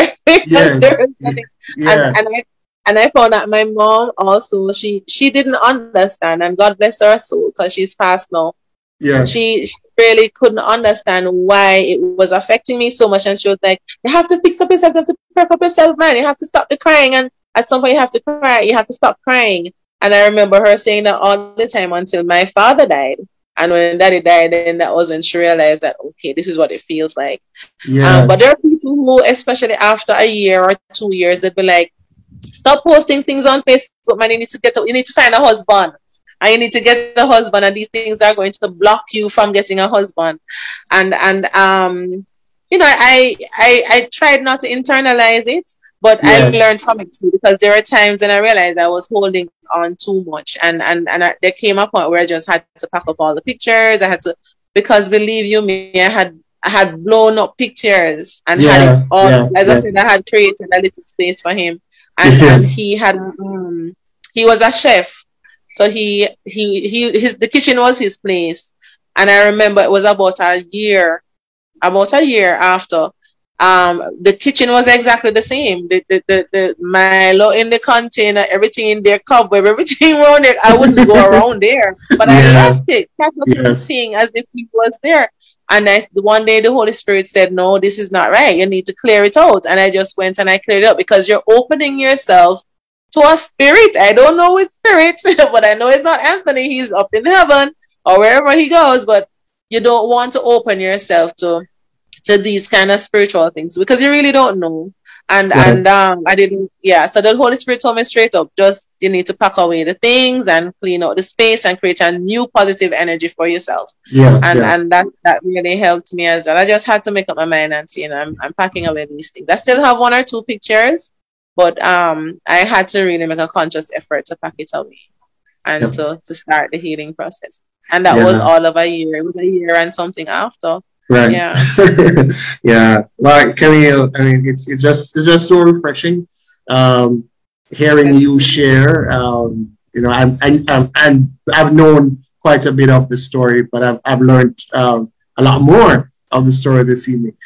And I found that my mom also, she didn't understand, and God bless her soul, because she's passed now. Yeah, she really couldn't understand why it was affecting me so much, and she was like, "You have to fix up yourself. You have to prep up yourself, man. You have to stop the crying, and at some point you have to cry. You have to stop crying." And I remember her saying that all the time until my father died, and when Daddy died, then that was when she realized that, okay, this is what it feels like. Yeah. But there are people who, especially after a year or 2 years, they'd be like, "Stop posting things on Facebook, man. You need to find a husband." And you need to get a husband, and these things are going to block you from getting a husband. And you know, I tried not to internalize it, but I learned from it too, because there were times when I realized I was holding on too much, and there came a point where I just had to pack up all the pictures. I had to, because believe you me, I had blown up pictures and had it all. I said, I had created a little space for him, and he was a chef. So the kitchen was his place. And I remember it was about a year after, the kitchen was exactly the same. The Milo in the container, everything in their cupboard, everything around it. I wouldn't go around there, but I left it. That was seeing as if he was there. And one day the Holy Spirit said, "No, this is not right. You need to clear it out." And I just went and I cleared it out, because you're opening yourself to a spirit. I don't know which spirit, but I know it's not Anthony. He's up in heaven or wherever he goes. But you don't want to open yourself to these kind of spiritual things, because you really don't know. And I didn't. Yeah. So the Holy Spirit told me straight up, just, you need to pack away the things and clean out the space and create a new positive energy for yourself. And that really helped me as well. I just had to make up my mind and say, you know, I'm packing away these things. I still have one or two pictures. But I had to really make a conscious effort to pack it away and to start the healing process. And that was all of a year. It was a year and something after. Right. Yeah. Yeah. Well, Camille, I mean, it's just so refreshing hearing you share. You know, I've known quite a bit of the story, but I've learned a lot more of the story this evening.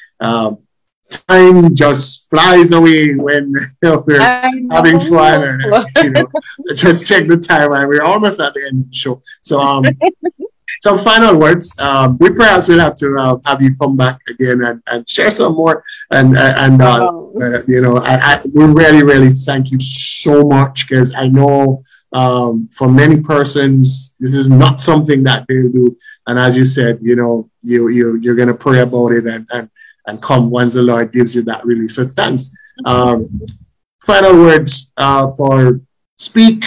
Time just flies away when we're having fun, and you know, just check the time, and we're almost at the end of the show. So, some final words. We perhaps will have to have you come back again and share some more. You know, we really, really thank you so much, because I know for many persons this is not something that they do, and as you said, you know, you're gonna pray about it and come once the Lord gives you that release. So thanks. Final words for speak.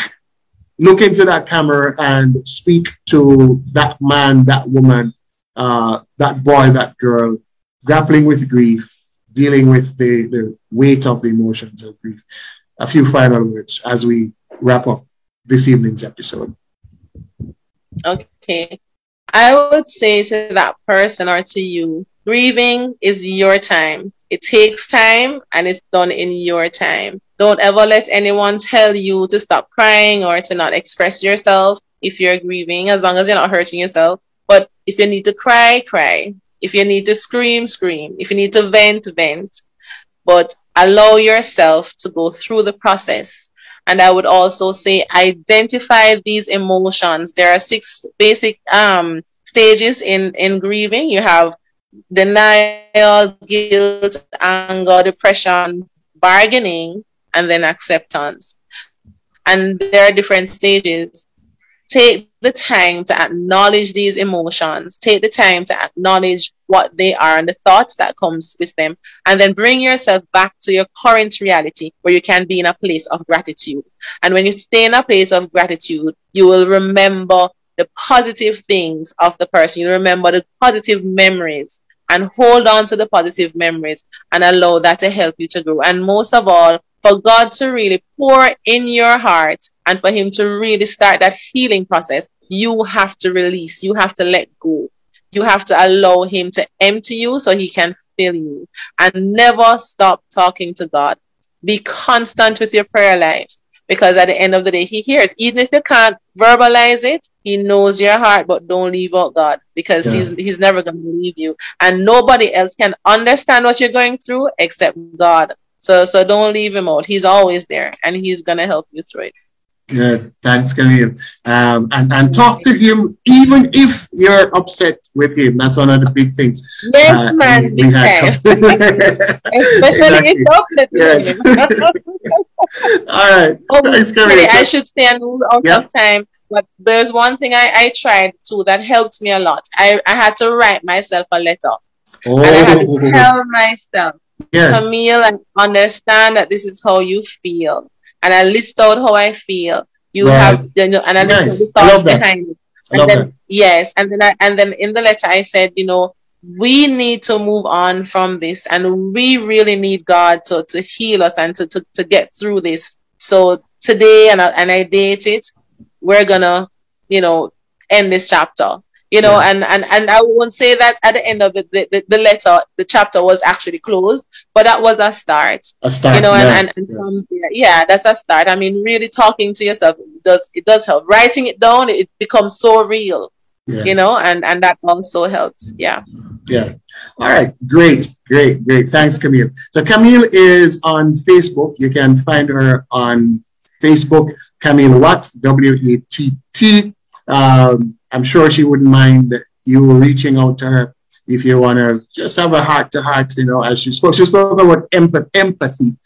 Look into that camera and speak to that man, that woman, that boy, that girl, grappling with grief, dealing with the weight of the emotions of grief. A few final words as we wrap up this evening's episode. Okay. I would say to that person or to you, grieving is your time. It takes time, and it's done in your time. Don't ever let anyone tell you to stop crying or to not express yourself. if you're grieving, as long as you're not hurting yourself. But if you need to cry, cry. If you need to scream, scream. If you need to vent, vent. But allow yourself to go through the process. And I would also say, identify these emotions. There are 6 basic stages in grieving. You have denial, guilt, anger, depression, bargaining, and then acceptance. And there are different stages. Take the time to acknowledge these emotions. Take the time to acknowledge what they are and the thoughts that comes with them. And then bring yourself back to your current reality where you can be in a place of gratitude. And when you stay in a place of gratitude, you will remember the positive things of the person. You remember the positive memories and hold on to the positive memories and allow that to help you to grow. And most of all, for God to really pour in your heart and for him to really start that healing process, you have to release, you have to let go. You have to allow him to empty you so he can fill you. And never stop talking to God. Be constant with your prayer life, because at the end of the day, he hears. Even if you can't verbalize it, he knows your heart, but don't leave out God, because he's never going to leave you. And nobody else can understand what you're going through except God. So don't leave him out. He's always there, and he's going to help you through it. Good. Thanks, Camille. And talk to him, even if you're upset with him. That's one of the big things. Yes, man. Big time. Especially if you're upset with him. All right. Really, I should say, I know out of time, but there's one thing I tried too that helped me a lot. I had to write myself a letter. Oh. And I had to tell myself, Camille, I understand that this is how you feel. And I list out how I feel. You have, and I list the thoughts behind it. And then, and then in the letter I said, we need to move on from this, and we really need God to heal us and to get through this. So today, and I date it, we're gonna, end this chapter. And I won't say that at the end of the letter, the chapter was actually closed, but that was a start. A start, that's a start. I mean, really talking to yourself it does help. Writing it down, it becomes so real, and that also helps. Yeah. All right. Great. Thanks, Camille. So Camille is on Facebook. You can find her on Facebook, Camille Watt, W-A-T-T. I'm sure she wouldn't mind you reaching out to her if you want to just have a heart-to-heart, as she spoke. She spoke about empathy.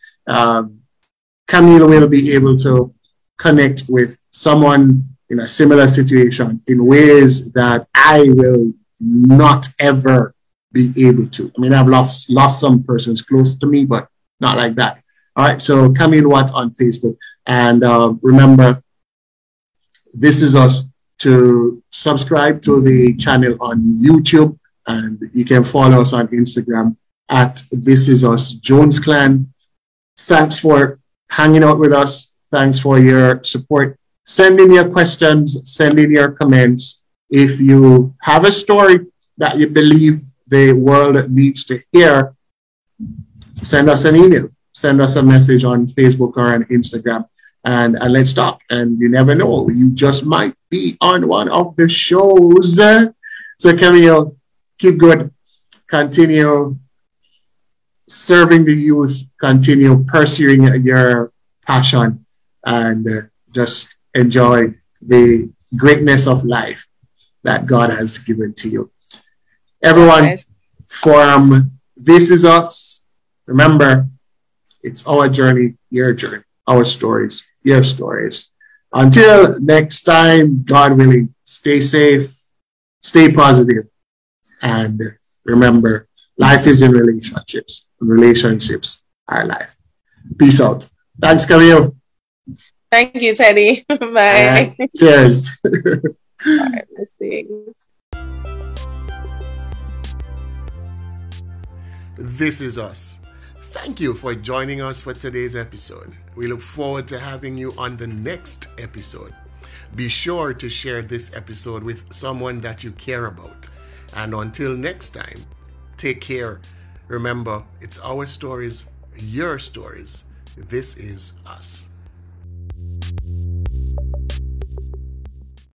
Camille will be able to connect with someone in a similar situation in ways that I will not ever be able to. I mean, I've lost some persons close to me, but not like that. All right, so Camille Watt on Facebook. And remember, This Is Us, to subscribe to the channel on YouTube, and you can follow us on Instagram at This Is Us Jones Clan. Thanks for hanging out with us. Thanks for your support. Send in your questions, send in your comments. If you have a story that you believe the world needs to hear, send us an email, send us a message on Facebook or on Instagram. And let's talk. And you never know, you just might be on one of the shows. So Camille, keep good. Continue serving the youth. Continue pursuing your passion. And just enjoy the greatness of life that God has given to you. Everyone, from This Is Us, remember, it's our journey, your journey, our stories, your stories. Until next time, God willing, stay safe, stay positive, and remember, life is in relationships. Relationships are life. Peace out. Thanks, Camille. Thank you, Teddy. Bye. Cheers. All right, let's see. This Is Us. Thank you for joining us for today's episode. We look forward to having you on the next episode. Be sure to share this episode with someone that you care about. And until next time, take care. Remember, it's our stories, your stories. This is us.